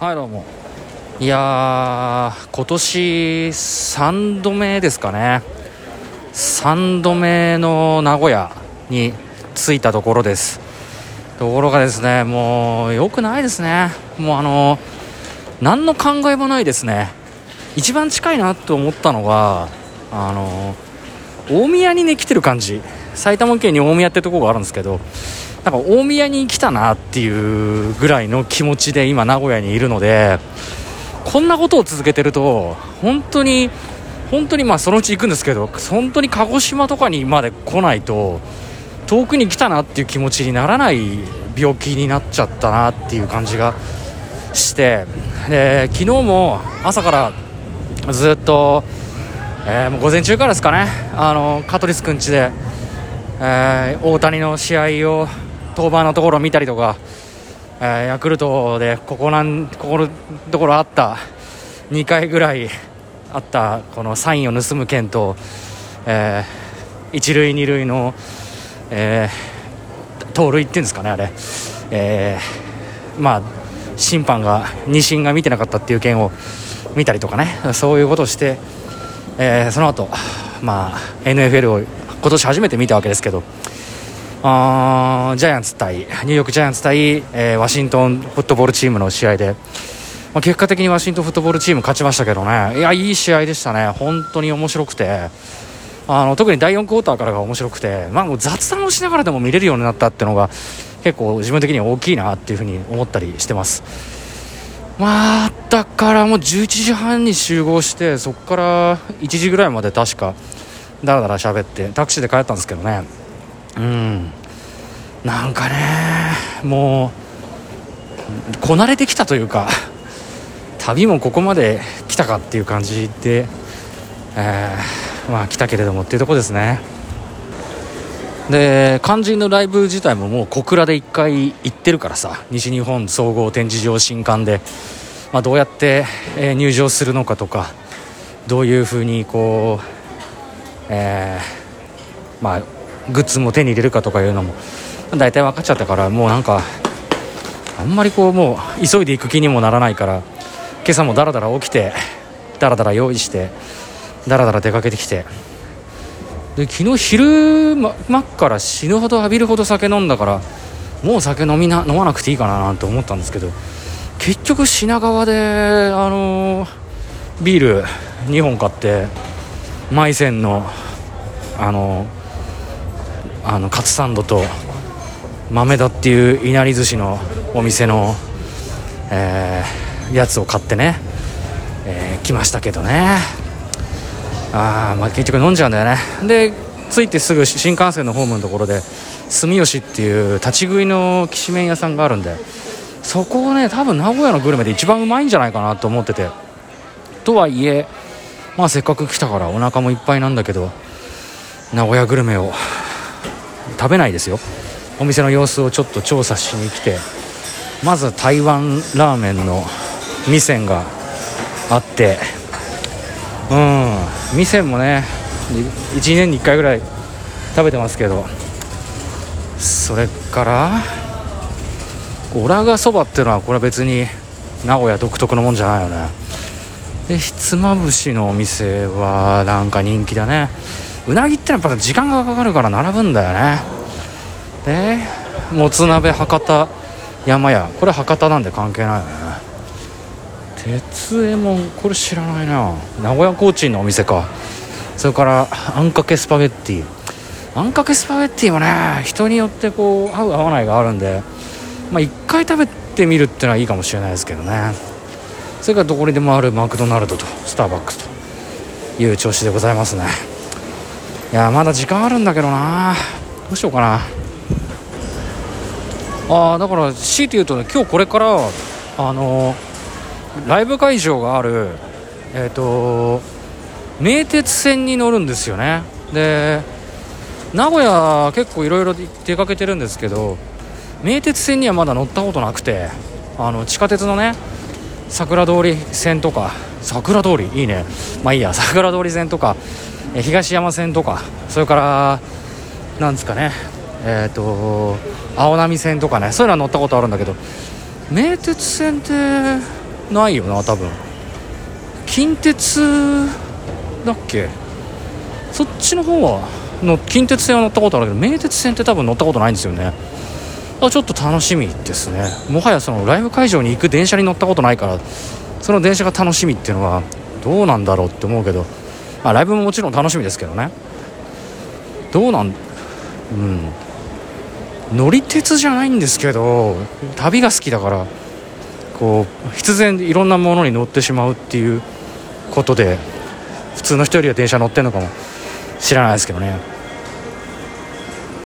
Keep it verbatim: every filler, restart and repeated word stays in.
はい、どうも。いやー、今年さんどめですかね。さんどめの名古屋に着いたところです。ところがですね、もう良くないですね。もうあの何の考えもないですね。一番近いなと思ったのがあの大宮にね来てる感じ。埼玉県に大宮ってとこがあるんですけど、なんか大宮に来たなっていうぐらいの気持ちで今名古屋にいるので、こんなことを続けてると本当に本当にまあそのうち行くんですけど、本当に鹿児島とかにまで来ないと遠くに来たなっていう気持ちにならない病気になっちゃったなっていう感じがして、で昨日も朝からずっと、えー、もう午前中からですかね、あのカトリスくん家で、えー、大谷の試合を登板のところを見たりとか、えー、ヤクルトでここなんここのところあったにかいぐらいあったこのサインを盗む件と、えー、一塁二塁の、えー、盗塁っていうんですかねあれ、えー、まあ審判が二審が見てなかったっていう件を見たりとかね、そういうことをして、えー、その後まあ エヌエフエル を今年初めて見たわけですけど、あジャイアンツ対ニューヨークジャイアンツ対、えー、ワシントンフットボールチームの試合で、まあ、結果的にワシントンフットボールチーム勝ちましたけどね。いやいい試合でしたね。本当に面白くて、あの特にだいよんクォーターからが面白くて、まあ、もう雑談をしながらでも見れるようになったっていうのが結構自分的には大きいなっていうふうに思ったりしてます。まあ、だからもうじゅういちじはんに集合して、そこからいちじぐらいまで確かだらだら喋ってタクシーで帰ったんですけどね。うん、なんかねもうこなれてきたというか、旅もここまで来たかっていう感じで、えー、まあ来たけれどもっていうところですね。で肝心のライブ自体ももう小倉でいっかい行ってるからさ、西日本総合展示場新館で、まあ、どうやって入場するのかとか、どういうふうにこう、えー、まあグッズも手に入れるかとかいうのも大体分かっちゃったから、もうなんかあんまりこうもう急いで行く気にもならないから、今朝もだらだら起きてだらだら用意してだらだら出かけてきて、で昨日昼間から死ぬほど浴びるほど酒飲んだから、もう酒飲みな飲まなくていいかななんて思ったんですけど、結局品川であのー、ビールにほん買ってマイセンのあのーあのカツサンドと豆田っていういなり寿司のお店の、えー、やつを買ってね、えー、来ましたけどね。あ、まあ結局飲んじゃうんだよね。で着いてすぐ新幹線のホームのところで住吉っていう立ち食いのきしめん屋さんがあるんで、そこをね多分名古屋のグルメで一番うまいんじゃないかなと思ってて、とはいえまあせっかく来たからお腹もいっぱいなんだけど、名古屋グルメを食べないですよ。お店の様子をちょっと調査しに来て、まず台湾ラーメンの味仙があって、うん味仙もね いちねんにいっかいぐらい食べてますけど、それからオラがそばっていうのはこれは別に名古屋独特のもんじゃないよね。でひつまぶしのお店はなんか人気だね。うなぎってやっぱ時間がかかるから並ぶんだよね。でもつ鍋博多山屋、これ博多なんで関係ないよね。鉄右衛門、これ知らないな。名古屋コーチンのお店か。それからあんかけスパゲッティ、あんかけスパゲッティもね人によってこう合う合わないがあるんで、まあいっかい食べてみるっていうのはいいかもしれないですけどね。それからどこにでもあるマクドナルドとスターバックスという調子でございますね。いやまだ時間あるんだけどな、どうしようかな。あーだから強いて言うと、ね、今日これからあのー、ライブ会場があるえっ、ー、と名鉄線に乗るんですよね。で名古屋結構いろいろ出かけてるんですけど、名鉄線にはまだ乗ったことなくて、あの地下鉄のね桜通り線とか、桜通りいいねまあいいや桜通り線とか東山線とか、それからなんですかね、えーと青波線とかね、そういうのは乗ったことあるんだけど、名鉄線ってないよな多分。近鉄だっけ、そっちの方はの近鉄線は乗ったことあるけど、名鉄線って多分乗ったことないんですよね。あ、ちょっと楽しみですね。もはやそのライブ会場に行く電車に乗ったことないから、その電車が楽しみっていうのはどうなんだろうって思うけど、まあ、ライブももちろん楽しみですけどね。どうなん、うん、乗り鉄じゃないんですけど、旅が好きだからこう必然いろんなものに乗ってしまうっていうことで、普通の人よりは電車乗ってんのかもしれないですけどね。